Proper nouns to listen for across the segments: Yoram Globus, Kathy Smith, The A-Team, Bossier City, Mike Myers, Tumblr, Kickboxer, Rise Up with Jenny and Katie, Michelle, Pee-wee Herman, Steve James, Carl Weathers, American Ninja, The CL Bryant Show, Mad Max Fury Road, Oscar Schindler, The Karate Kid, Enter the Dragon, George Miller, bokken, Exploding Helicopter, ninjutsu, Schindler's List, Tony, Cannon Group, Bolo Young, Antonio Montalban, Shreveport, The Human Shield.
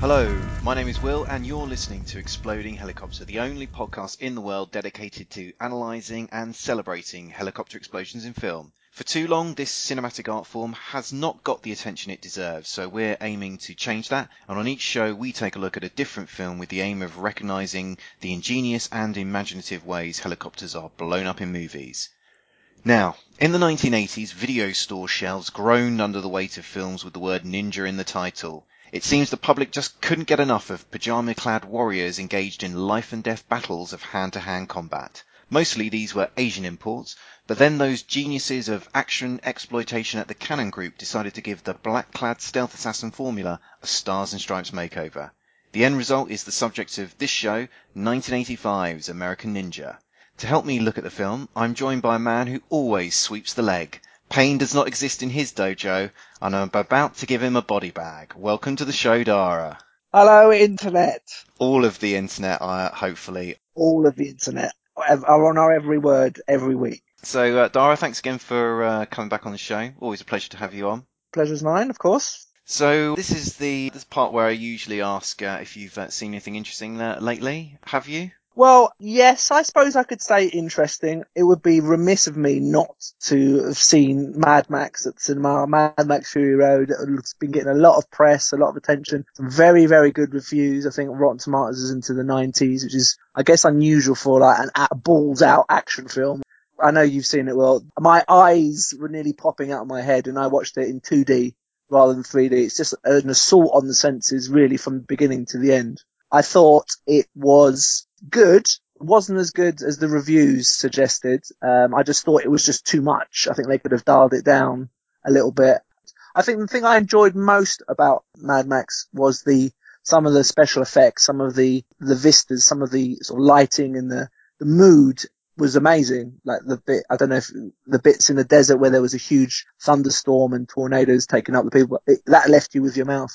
Hello, my name is Will, and you're listening to Exploding Helicopter, the only podcast in the world dedicated to analysing and celebrating helicopter explosions in film. For too long, this cinematic art form has not got the attention it deserves, so we're aiming to change that, and on each show we take a look at a different film with the aim of recognising the ingenious and imaginative ways helicopters are blown up in movies. Now, in the 1980s, video store shelves groaned under the weight of films with the word ninja in the title. It seems the public just couldn't get enough of pyjama-clad warriors engaged in life-and-death battles of hand-to-hand combat. Mostly these were Asian imports, but then those geniuses of action exploitation at the Cannon Group decided to give the black-clad stealth assassin formula a Stars and Stripes makeover. The end result is the subject of this show, 1985's American Ninja. To help me look at the film, I'm joined by a man who always sweeps the leg. Pain does not exist in his dojo, and I'm about to give him a body bag. Welcome to the show, Dara. Hello, Internet. All of the Internet, hopefully. All of the Internet. I honour every word every week. So, Dara, thanks again for coming back on the show. Always a pleasure to have you on. Pleasure's mine, of course. So, this is this part where I usually ask if you've seen anything interesting lately. Have you? Well, yes, I suppose I could say interesting. It would be remiss of me not to have seen Mad Max at the cinema, Mad Max Fury Road. It's been getting a lot of press, a lot of attention, some very, very good reviews. I think Rotten Tomatoes is into the 90s, which is, I guess, unusual for like a balls-out action film. I know you've seen it, well. My eyes were nearly popping out of my head, and I watched it in 2D rather than 3D. It's just an assault on the senses, really, from beginning to the end. I thought it was good. It wasn't as good as the reviews suggested. I just thought it was just too much. I think they could have dialed it down a little bit. I think the thing I enjoyed most about Mad Max was some of the special effects, some of the vistas, some of the sort of lighting, and the mood was amazing. Like the bits in the desert where there was a huge thunderstorm and tornadoes taking up the people, that left you with your mouth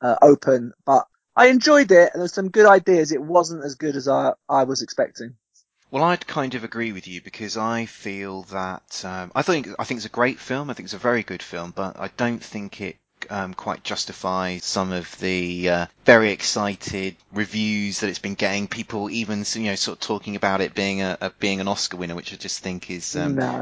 open, but I enjoyed it, and there were some good ideas. It wasn't as good as I was expecting. Well, I'd kind of agree with you, because I feel that I think it's a great film. I think it's a very good film, but I don't think it quite justifies some of the very excited reviews that it's been getting. People even sort of talking about it being an Oscar winner, which I just think is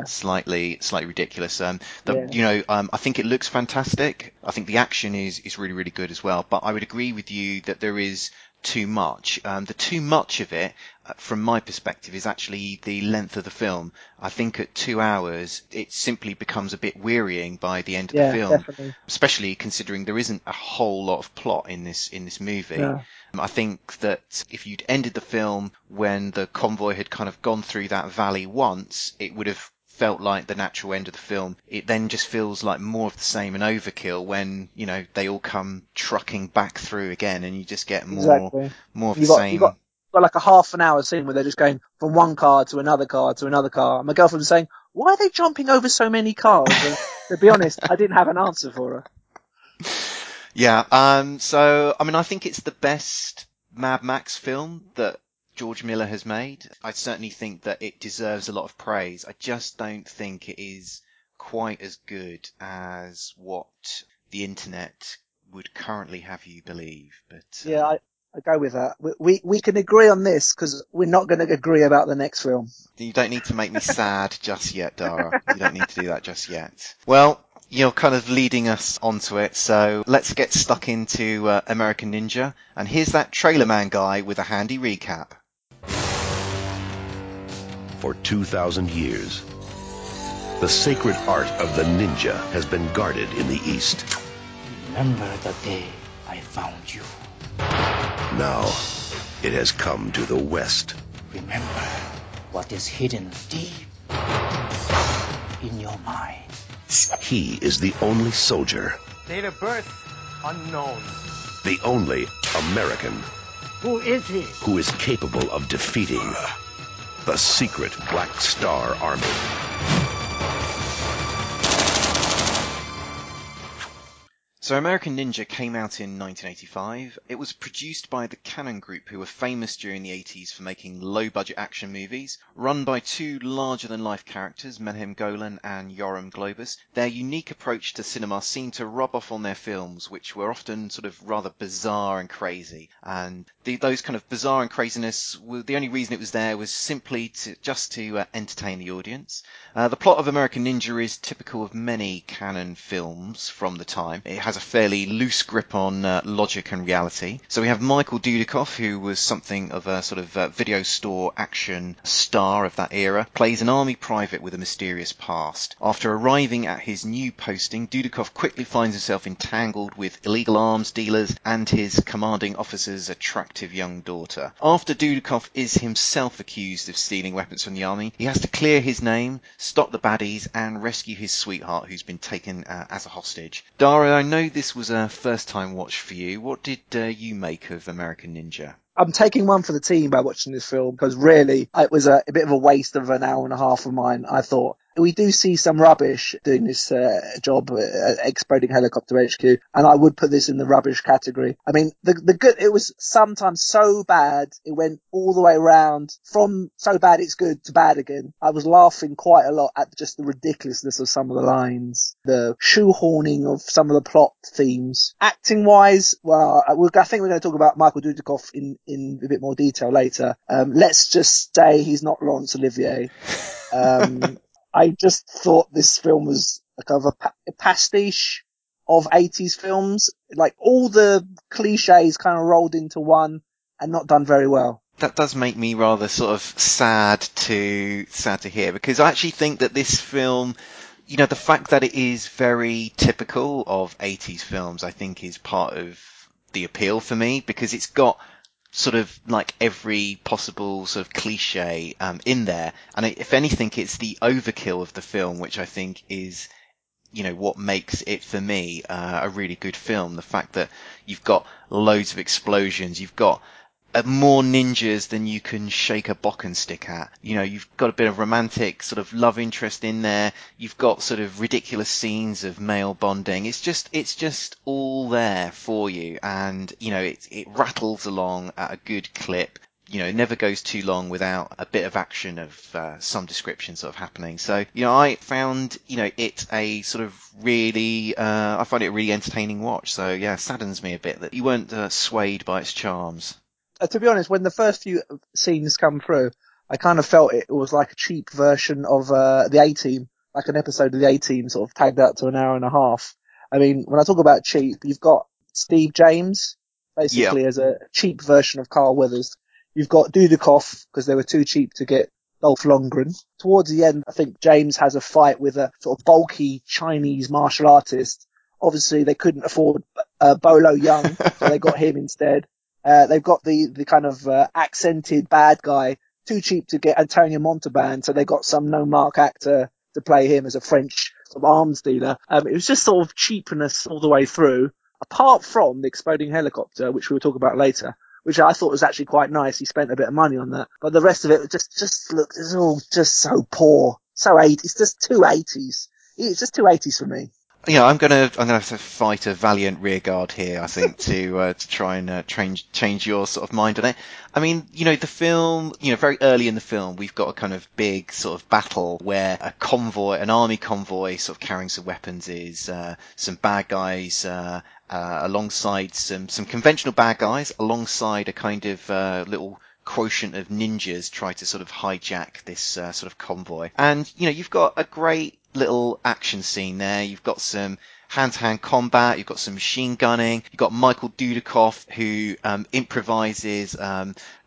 slightly ridiculous. I think it looks fantastic. I think the action is really, really good as well. But I would agree with you that there is too much. The too much of it, from my perspective, is actually the length of the film. I think at 2 hours, it simply becomes a bit wearying by the end of the film, definitely. Especially considering there isn't a whole lot of plot in this movie. Yeah. I think that if you'd ended the film when the convoy had kind of gone through that valley once, it would have felt like the natural end of the film. It then just feels like more of the same and overkill when they all come trucking back through again, and you just get more of the same. You've got like a half an hour scene where they're just going from one car to another car to another car, and my girlfriend was saying, "Why are they jumping over so many cars?" And to be honest, I didn't have an answer for her. Yeah. So I mean, I think it's the best Mad Max film that George Miller has made. I certainly think that it deserves a lot of praise. I just don't think it is quite as good as what the internet would currently have you believe. But yeah, I go with that. We can agree on this, because we're not going to agree about the next film. You don't need to make me sad just yet, Dara. You don't need to do that just yet. Well, you're kind of leading us onto it, so let's get stuck into American Ninja. And here's that Trailer Man guy with a handy recap. For 2,000 years, the sacred art of the ninja has been guarded in the East. Remember the day I found you. Now, it has come to the West. Remember what is hidden deep in your mind. He is the only soldier. Date of birth, unknown. The only American. Who is he? Who is capable of defeating the secret Black Star Army. So American Ninja came out in 1985. It was produced by the Cannon Group, who were famous during the 80s for making low-budget action movies, run by two larger-than-life characters, Menahem Golan and Yoram Globus. Their unique approach to cinema seemed to rub off on their films, which were often sort of rather bizarre and crazy. And those kind of bizarre and craziness, the only reason it was there was simply to entertain the audience. The plot of American Ninja is typical of many Cannon films from the time. It has a fairly loose grip on logic and reality. So we have Michael Dudikoff, who was something of a sort of video store action star of that era, plays an army private with a mysterious past. After arriving at his new posting, Dudikoff quickly finds himself entangled with illegal arms dealers and his commanding officer's attractive young daughter. After Dudikoff is himself accused of stealing weapons from the army, he has to clear his name, stop the baddies, and rescue his sweetheart, who's been taken as a hostage. Dario, I know this was a first-time watch for you. What did you make of American Ninja? I'm taking one for the team by watching this film, because really it was a bit of a waste of an hour and a half of mine, I thought. We do see some rubbish doing this job at Exploding Helicopter HQ, and I would put this in the rubbish category. I mean, the good, it was sometimes so bad, it went all the way around from so bad it's good to bad again. I was laughing quite a lot at just the ridiculousness of some of the lines, the shoehorning of some of the plot themes. Acting-wise, well, I think we're going to talk about Michael Dudikoff in a bit more detail later. Let's just say he's not Laurence Olivier. I just thought this film was a kind of a pastiche of 80s films, like all the cliches kind of rolled into one and not done very well. That does make me rather sort of sad to hear, because I actually think that this film, you know, the fact that it is very typical of 80s films, I think is part of the appeal for me, because it's got sort of like every possible sort of cliche in there, and if anything it's the overkill of the film, which I think is, you know, what makes it for me a really good film. The fact that you've got loads of explosions, you've got more ninjas than you can shake a bokken stick at. You know, you've got a bit of romantic sort of love interest in there. You've got sort of ridiculous scenes of male bonding. It's just all there for you, and you know it rattles along at a good clip. You know, it never goes too long without a bit of action of some description sort of happening. So, you know, I found, you know, it a sort of really, I find it a really entertaining watch. So yeah, saddens me a bit that you weren't swayed by its charms. To be honest, when the first few scenes come through, I kind of felt it was like a cheap version of The A-Team, like an episode of The A-Team sort of tagged out to an hour and a half. I mean, when I talk about cheap, you've got Steve James, basically, as a cheap version of Carl Weathers. You've got Dudikoff, because they were too cheap to get Dolph Lundgren. Towards the end, I think James has a fight with a sort of bulky Chinese martial artist. Obviously, they couldn't afford Bolo Young, so they got him instead. They've got the kind of accented bad guy, too cheap to get Antonio Montalban, so they got some no-mark actor to play him as a French sort of arms dealer. It was just sort of cheapness all the way through, apart from the Exploding Helicopter, which we'll talk about later, which I thought was actually quite nice. He spent a bit of money on that. But the rest of it just looked, it's all just so poor. So 80s, it's just too 80s. It's just too 80s for me. Yeah, I'm gonna have to fight a valiant rearguard here, I think, to try and change your sort of mind on it. I mean, you know, the film, you know, very early in the film, we've got a kind of big sort of battle where a convoy, an army convoy, sort of carrying some weapons, is some bad guys alongside some conventional bad guys, alongside a kind of little quotient of ninjas try to sort of hijack this sort of convoy. And you know, you've got a great little action scene there. You've got some hand-to-hand combat, you've got some machine gunning, you've got Michael Dudikoff, who improvises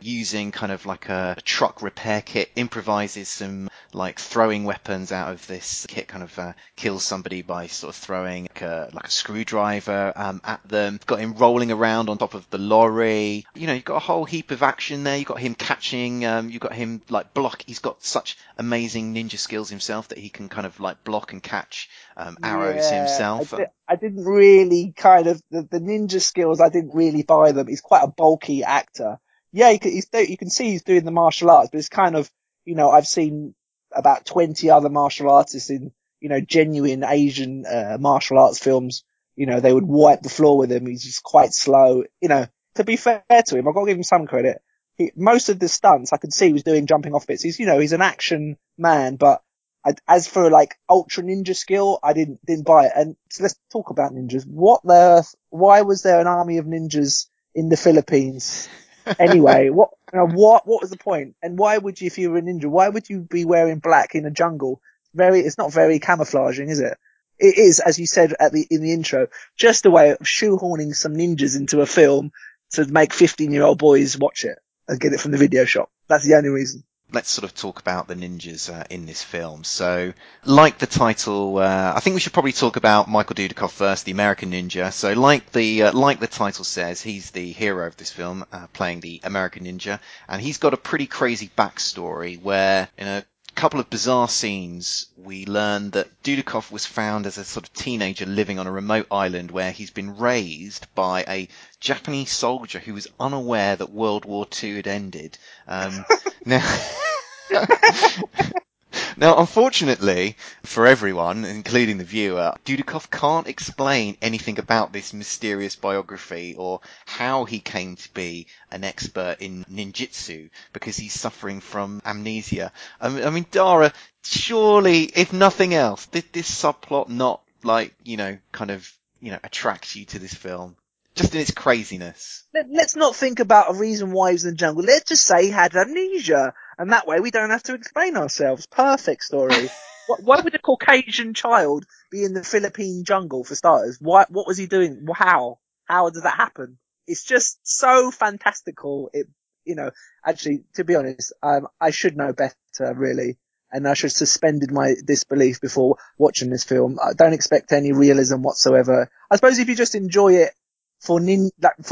using kind of like a truck repair kit, improvises some like throwing weapons out of this kit, kind of kills somebody by sort of throwing like a screwdriver at them. You've got him rolling around on top of the lorry. You know, you've got a whole heap of action there. You've got him catching, you've got him like block. He's got such amazing ninja skills himself that he can kind of like block and catch arrows himself. I didn't really kind of, the ninja skills, I didn't really buy them. He's quite a bulky actor. Yeah, you can see he's doing the martial arts, but it's kind of, you know, I've seen about 20 other martial artists in, you know, genuine Asian martial arts films You know, they would wipe the floor with him. He's just quite slow. You know, to be fair to him, I've got to give him some credit. Most of the stunts I could see he was doing jumping off bits. He's, you know, he's an action man, but as for like ultra ninja skill, I didn't buy it. And so let's talk about ninjas. What the earth? Why was there an army of ninjas in the Philippines? Anyway, what was the point? And why would you, if you were a ninja, why would you be wearing black in a jungle? It's not very camouflaging, is it? It is, as you said in the intro, just a way of shoehorning some ninjas into a film to make 15-year-old boys watch it and get it from the video shop. That's the only reason. Let's sort of talk about the ninjas in this film. So, like the title, I think we should probably talk about Michael Dudikoff first, the American Ninja. So, like the title says, he's the hero of this film, playing the American Ninja, and he's got a pretty crazy backstory where, in a couple of bizarre scenes, we learn that Dudikoff was found as a sort of teenager living on a remote island where he's been raised by a Japanese soldier who was unaware that World War II had ended. Now, unfortunately for everyone, including the viewer, Dudikoff can't explain anything about this mysterious biography or how he came to be an expert in ninjutsu, because he's suffering from amnesia. I mean, Dara, surely, if nothing else, did this subplot not, like, you know, kind of, you know, attract you to this film? Just in its craziness. Let's not think about a reason why he was in the jungle. Let's just say he had amnesia. And that way we don't have to explain ourselves. Perfect story. Why would a Caucasian child be in the Philippine jungle, for starters? What was he doing? How? How does that happen? It's just so fantastical. It, you know, actually, to be honest, I should know better, really. And I should have suspended my disbelief before watching this film. I don't expect any realism whatsoever. I suppose if you just enjoy it for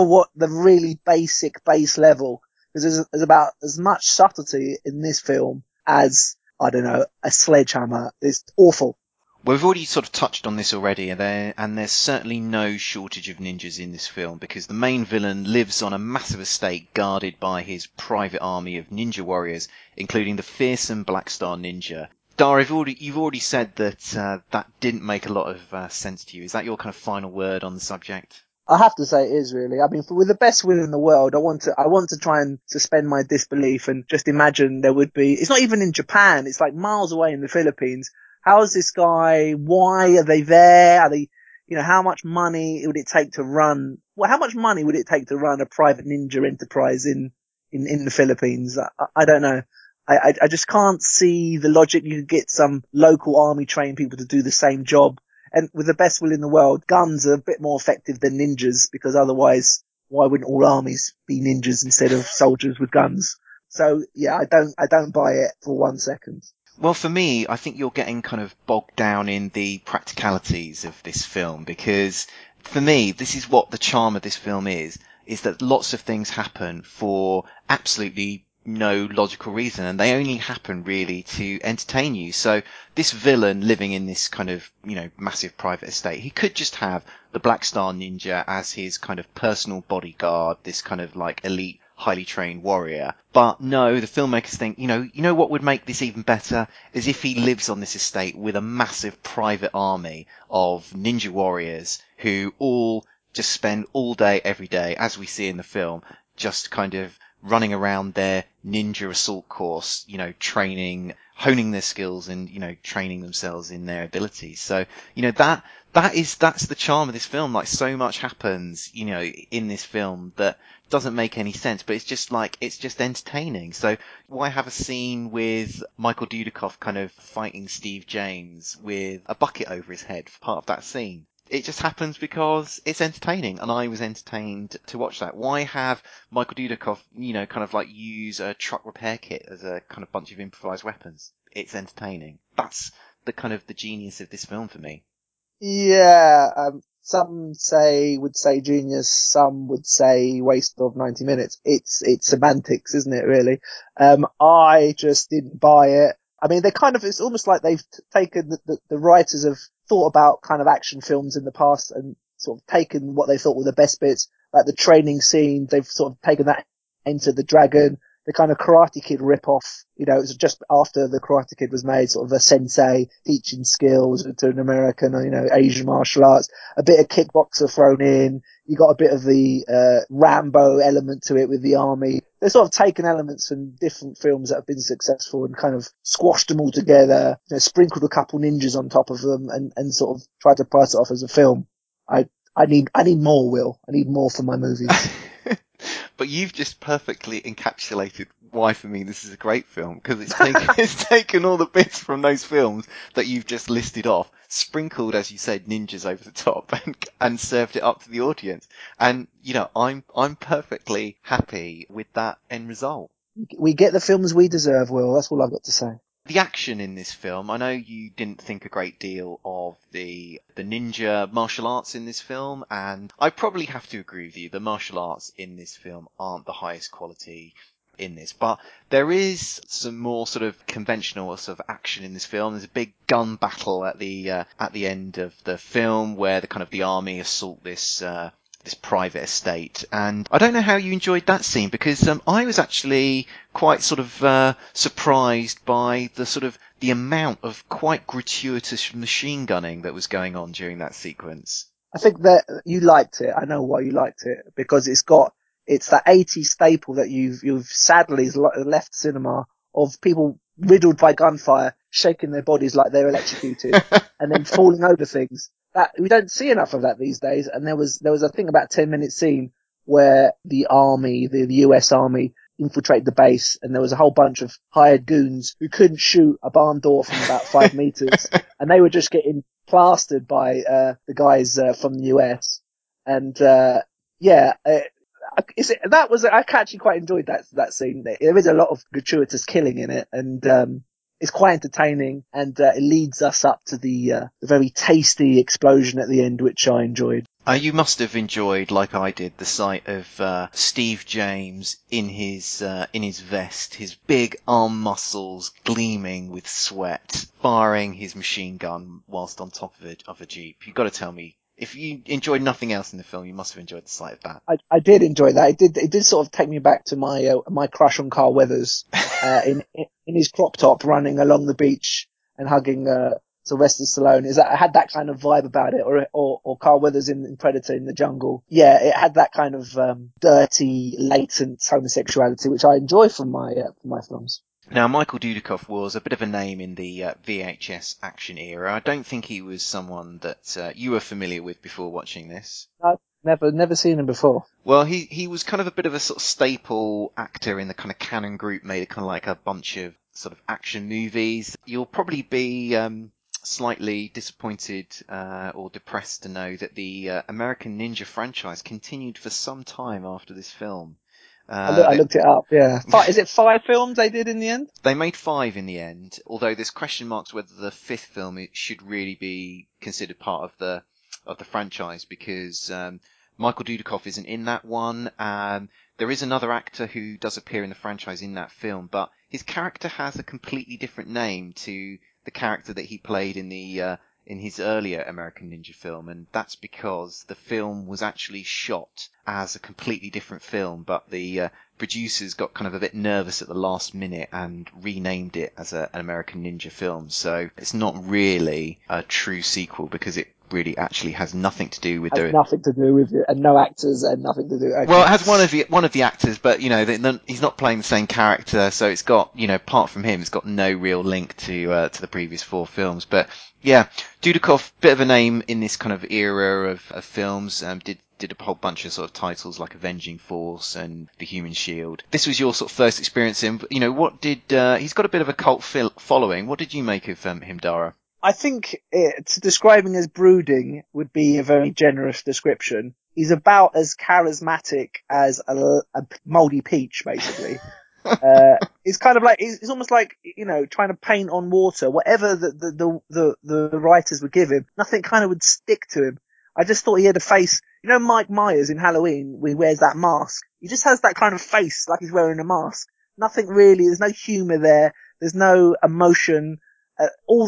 what the really basic base level, because there's about as much subtlety in this film as, I don't know, a sledgehammer. It's awful. Well, we've already sort of touched on this already, and there's certainly no shortage of ninjas in this film, because the main villain lives on a massive estate guarded by his private army of ninja warriors, including the fearsome Black Star Ninja. Dara, you've already said that that didn't make a lot of sense to you. Is that your kind of final word on the subject? I have to say it is, really. I mean, with the best will in the world, I want to try and suspend my disbelief and just imagine there would be, it's not even in Japan, it's like miles away in the Philippines. How is this guy? Why are they there? Are they, you know, how much money would it take to run? Well, how much money would it take to run a private ninja enterprise in the Philippines? I don't know. I just can't see the logic. You could get some local army trained people to do the same job. And with the best will in the world, guns are a bit more effective than ninjas, because otherwise, why wouldn't all armies be ninjas instead of soldiers with guns? So yeah, I don't buy it for 1 second. Well, for me, I think you're getting kind of bogged down in the practicalities of this film, because for me, this is what the charm of this film is that lots of things happen for absolutely no logical reason, and they only happen really to entertain you. So this villain living in this kind of, you know, massive private estate, he could just have the Black Star Ninja as his kind of personal bodyguard, this kind of like elite, highly trained warrior. But no, the filmmakers think, you know what would make this even better is if he lives on this estate with a massive private army of ninja warriors who all just spend all day, every day, as we see in the film, just kind of running around their ninja assault course, you know, training, honing their skills and, you know, training themselves in their abilities. So, you know, that's the charm of this film. Like, so much happens, you know, in this film that doesn't make any sense, but it's just entertaining. So why have a scene with Michael Dudikoff kind of fighting Steve James with a bucket over his head for part of that scene? It just happens because it's entertaining, and I was entertained to watch that. Why have Michael Dudikoff, you know, kind of like use a truck repair kit as a kind of bunch of improvised weapons? It's entertaining. That's the kind of the genius of this film for me. Yeah, some would say genius, some would say waste of 90 minutes. It's semantics, isn't it, really? I just didn't buy it. I mean, they kind of, it's almost like they've taken the writers have thought about kind of action films in the past and sort of taken what they thought were the best bits, like the training scene. They've sort of taken that, Enter the Dragon, the kind of Karate Kid ripoff. You know, it was just after the Karate Kid was made, sort of a sensei teaching skills to an American, you know, Asian martial arts, a bit of Kickboxer thrown in. You got a bit of the Rambo element to it with the army. They're sort of taken elements from different films that have been successful and kind of squashed them all together, you know, sprinkled a couple ninjas on top of them and sort of tried to price it off as a film. I need more, Will. I need more for my movies. But you've just perfectly encapsulated why, for me, this is a great film, because it's taken all the bits from those films that you've just listed off, sprinkled, as you said, ninjas over the top, and served it up to the audience. And, you know, I'm perfectly happy with that end result. We get the films we deserve, Will. That's all I've got to say. The action in this film, I know you didn't think a great deal of the ninja martial arts in this film, and I probably have to agree with you, the martial arts in this film aren't the highest quality in this, but there is some more sort of conventional sort of action in this film. There's a big gun battle at the end of the film where the kind of the army assault this private estate, and I don't know how you enjoyed that scene, because I was actually quite sort of surprised by the amount of quite gratuitous machine gunning that was going on during that sequence. I think that you liked it. I know why you liked it, because it's that 80s staple that you've sadly left cinema, of people riddled by gunfire shaking their bodies like they're electrocuted and then falling over things. That we don't see enough of that these days, and there was a thing about 10-minute scene where the army, the US army, infiltrated the base, and there was a whole bunch of hired goons who couldn't shoot a barn door from about 5 meters, and they were just getting plastered by the guys from the US. And I actually quite enjoyed that scene. There is a lot of gratuitous killing in it, and it's quite entertaining, and it leads us up to the very tasty explosion at the end, which I enjoyed. You must have enjoyed, like I did, the sight of Steve James in his vest, his big arm muscles gleaming with sweat, firing his machine gun whilst on top of a Jeep. You've got to tell me, if you enjoyed nothing else in the film, you must have enjoyed the sight of that. I did enjoy that. It did sort of take me back to my my crush on Carl Weathers in his crop top, running along the beach and hugging Sylvester Stallone. I had that kind of vibe about it, or Carl Weathers in Predator in the jungle. Yeah, it had that kind of dirty, latent homosexuality, which I enjoy from my films. Now, Michael Dudikoff was a bit of a name in the VHS action era. I don't think he was someone that you were familiar with before watching this. I've never seen him before. Well, he was kind of a bit of a sort of staple actor in the kind of Cannon Group, made a kind of like a bunch of sort of action movies. You'll probably be slightly disappointed or depressed to know that the American Ninja franchise continued for some time after this film. I looked it up, yeah. Is it 5 films they did in the end? They made 5 in the end, although there's question marks whether the 5th film should really be considered part of the franchise, because Michael Dudikoff isn't in that one. There is another actor who does appear in the franchise in that film, but his character has a completely different name to the character that he played in his earlier American Ninja film, and that's because the film was actually shot as a completely different film, but the producers got kind of a bit nervous at the last minute and renamed it as an American Ninja film. So it's not really a true sequel, because it really actually has nothing to do with nothing to do with it, and no actors, and nothing to do. Okay. Well, it has one of the actors, but you know he's not playing the same character, so it's got, you know, apart from him, it's got no real link to the previous 4 films. But yeah, Dudikoff, bit of a name in this kind of era of films. Did a whole bunch of sort of titles like Avenging Force and The Human Shield. This was your sort of first experience in. You know, what did he's got a bit of a cult following? What did you make of him, Dara? I think describing as brooding would be a very generous description. He's about as charismatic as a mouldy peach, basically. It's kind of like, it's almost like, you know, trying to paint on water. Whatever the writers would give him, nothing kind of would stick to him. I just thought he had a face. You know, Mike Myers in Halloween, when he wears that mask, he just has that kind of face, like he's wearing a mask. Nothing really. There's no humour there. There's no emotion.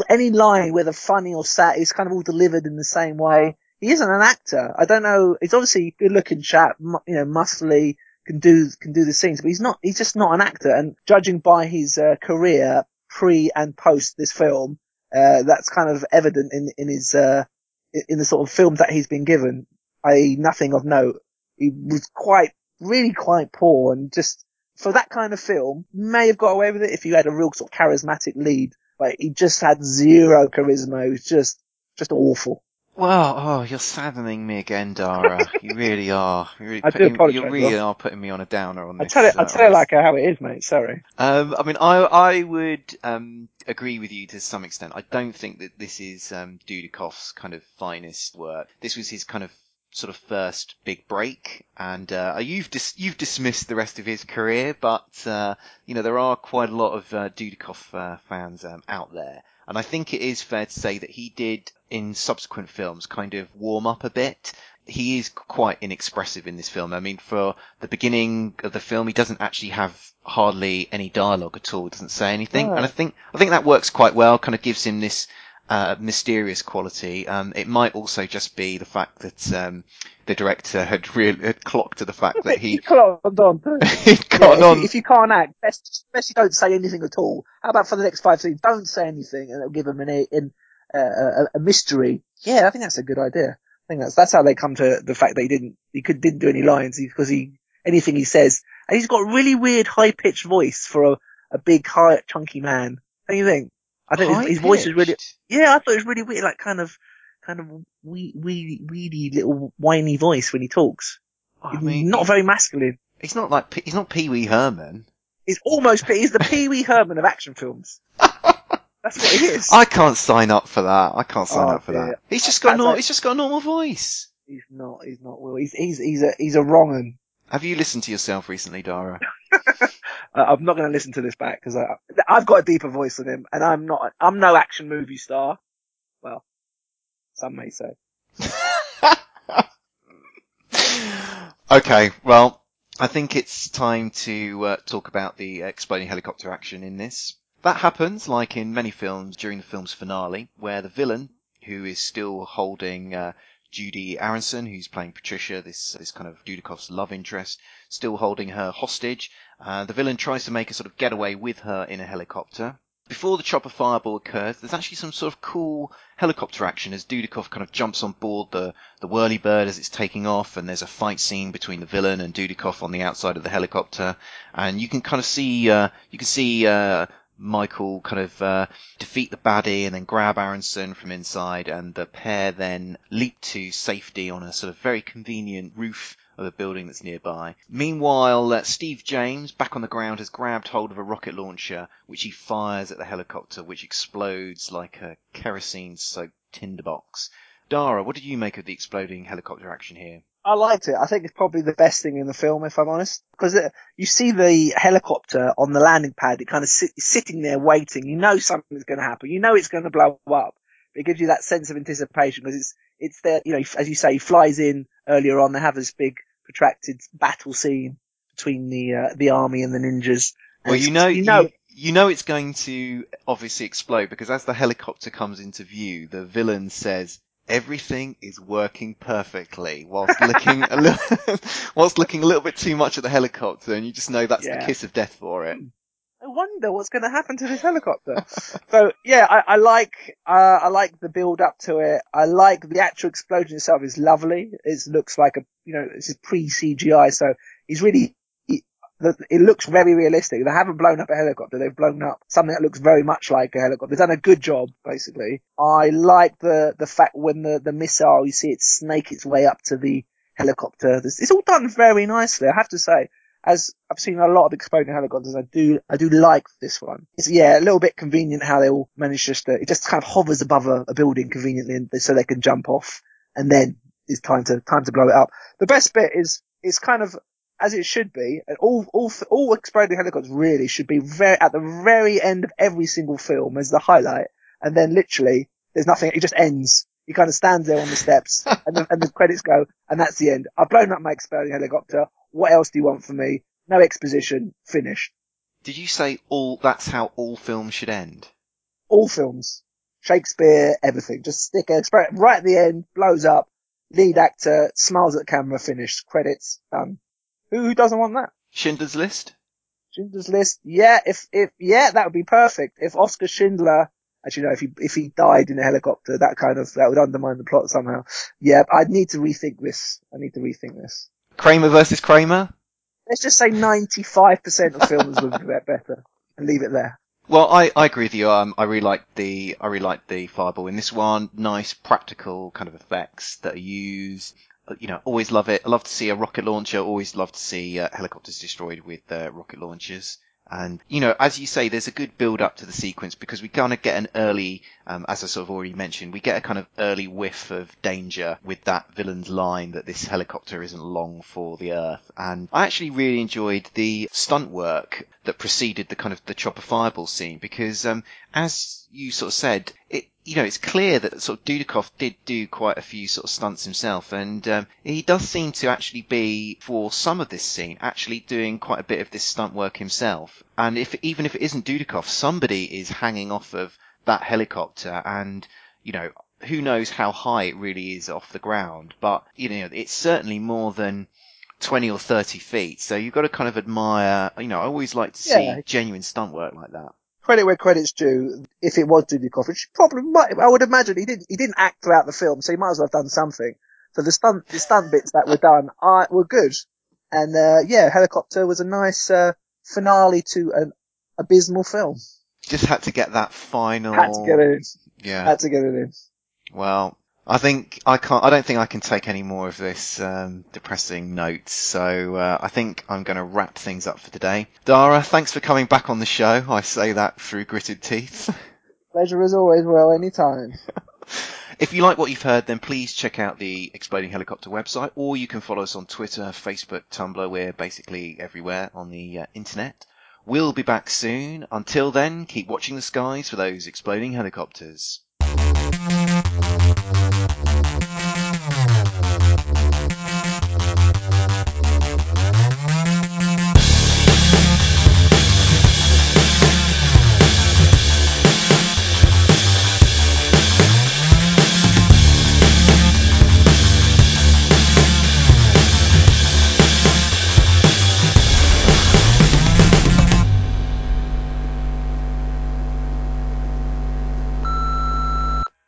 Any line, whether funny or sad, is kind of all delivered in the same way. He isn't an actor. I don't know. He's obviously a good-looking chap, you know, muscly. can do the scenes, but he's just not an actor. And judging by his career pre and post this film, that's kind of evident in his in the sort of film that he's been given, i.e. nothing of note. He was really quite poor, and just for that kind of film, may have got away with it if you had a real sort of charismatic lead, but he just had zero charisma. He was just awful. Well, you're saddening me again, Dara. You really are. You really are putting me on a downer on this. I'll tell you like how it is, mate. Sorry. I mean, I would agree with you to some extent. I don't think that this is Dudikoff's kind of finest work. This was his kind of sort of first big break, and you've dismissed the rest of his career, but there are quite a lot of Dudikoff fans out there, and I think it is fair to say that he did in subsequent films kind of warm up a bit. He is quite inexpressive in this film. I mean, for the beginning of the film, he doesn't actually have hardly any dialogue at all. He doesn't say anything, and I think that works quite well. Kind of gives him this mysterious quality. It might also just be the fact that the director had clocked to the fact that he clocked on. If you can't act, best you don't say anything at all. How about for the next 5 scenes, don't say anything, and it'll give him a mystery. Yeah, I think that's a good idea. I think that's how they come to the fact that he didn't do any lines, because anything he says, and he's got a really weird high pitched voice for a big high chunky man. Don't you think? I don't know, his voice is really, I thought it was really weird, like kind of weedy little whiny voice when he talks. I mean, not very masculine. He's not like, he's not Pee-wee Herman. He's the Pee-wee Herman of action films. That's what he is. I can't sign up for that. I can't sign up for that. He's just got a normal voice. He's not Will. He's a wrong un. Have you listened to yourself recently, Dara? I'm not going to listen to this back because I've got a deeper voice than him, and I'm no action movie star. Well, some may say. Okay, well, I think it's time to talk about the exploding helicopter action in this. That happens, like in many films, during the film's finale, where the villain, who is still holding Judy Aronson, who's playing Patricia, this kind of Dudikoff's love interest, still holding her hostage. The villain tries to make a sort of getaway with her in a helicopter. Before the chopper fireball occurs, there's actually some sort of cool helicopter action as Dudikoff kind of jumps on board the whirlybird as it's taking off, and there's a fight scene between the villain and Dudikoff on the outside of the helicopter, and you can kind of see Michael kind of defeat the baddie and then grab Aronson from inside, and the pair then leap to safety on a sort of very convenient roof of a building that's nearby. Meanwhile, Steve James, back on the ground, has grabbed hold of a rocket launcher, which he fires at the helicopter, which explodes like a kerosene-soaked tinderbox. Dara, what did you make of the exploding helicopter action here? I liked it. I think it's probably the best thing in the film, if I'm honest, because you see the helicopter on the landing pad. It kind of sitting there waiting. You know something's going to happen. You know it's going to blow up. It gives you that sense of anticipation because it's there. You know, as you say, he flies in earlier on. They have this big protracted battle scene between the army and the ninjas. And well, you know it's going to obviously explode because as the helicopter comes into view, the villain says, "Everything is working perfectly," whilst looking a little bit too much at the helicopter, and you just know that's the kiss of death for it. I wonder what's going to happen to this helicopter. So yeah, I like the build up to it. I like the actual explosion itself is lovely. It looks like this is pre-CGI, so it's really. It looks very realistic. They haven't blown up a helicopter. They've blown up something that looks very much like a helicopter. They've done a good job, basically. I like the fact when the missile, you see it snake its way up to the helicopter. It's all done very nicely, I have to say. As I've seen a lot of exploding helicopters, I do like this one. It's, a little bit convenient how they all manage it just kind of hovers above a building conveniently so they can jump off. And then it's time to blow it up. The best bit is, it's kind of, as it should be, and all exploding helicopters really should be at the very end of every single film as the highlight, and then literally there's nothing. It just ends. He kind of stands there on the steps, and the credits go, and that's the end. I've blown up my exploding helicopter. What else do you want from me? No exposition. Finished. Did you say all? That's how all films should end. All films, Shakespeare, everything. Just stick it right at the end. Blows up. Lead actor smiles at the camera. Finished. Credits done. Who doesn't want that? Schindler's List? Schindler's List, yeah, if that would be perfect. If Oscar Schindler, actually no, if he died in a helicopter, that would undermine the plot somehow. Yeah, I'd need to rethink this. Kramer versus Kramer? Let's just say 95% of films would be better and leave it there. Well, I agree with you. I really like the fireball in this one. Nice practical kind of effects that are used. You know, always love it. I love to see a rocket launcher. Always love to see helicopters destroyed with rocket launchers. And, you know, as you say, there's a good build up to the sequence because we kind of get an early, as I sort of already mentioned, we get a kind of early whiff of danger with that villain's line that this helicopter isn't long for the earth. And I actually really enjoyed the stunt work that preceded the kind of the chopper fireball scene because, as you sort of said, it's clear that sort of Dudikoff did do quite a few sort of stunts himself, and he does seem to actually be, for some of this scene, actually doing quite a bit of this stunt work himself. And even if it isn't Dudikoff, somebody is hanging off of that helicopter, and, you know, who knows how high it really is off the ground, but, you know, it's certainly more than 20 or 30 feet, so you've got to kind of admire, you know, I always like to see genuine stunt work like that. Credit where credit's due. If it was Dudikoff, which probably might, I would imagine he didn't act throughout the film, so he might as well have done something. So the stunt bits that were done were good. And, helicopter was a nice, finale to an abysmal film. Just had to get that final. Had to get it in. Yeah. Had to get it in. Well, I don't think I can take any more of this depressing note, so I think I'm going to wrap things up for today. Dara, thanks for coming back on the show. I say that through gritted teeth. Pleasure as always, well, anytime. If you like what you've heard, then please check out the Exploding Helicopter website, or you can follow us on Twitter, Facebook, Tumblr. We're basically everywhere on the internet. We'll be back soon. Until then, keep watching the skies for those exploding helicopters.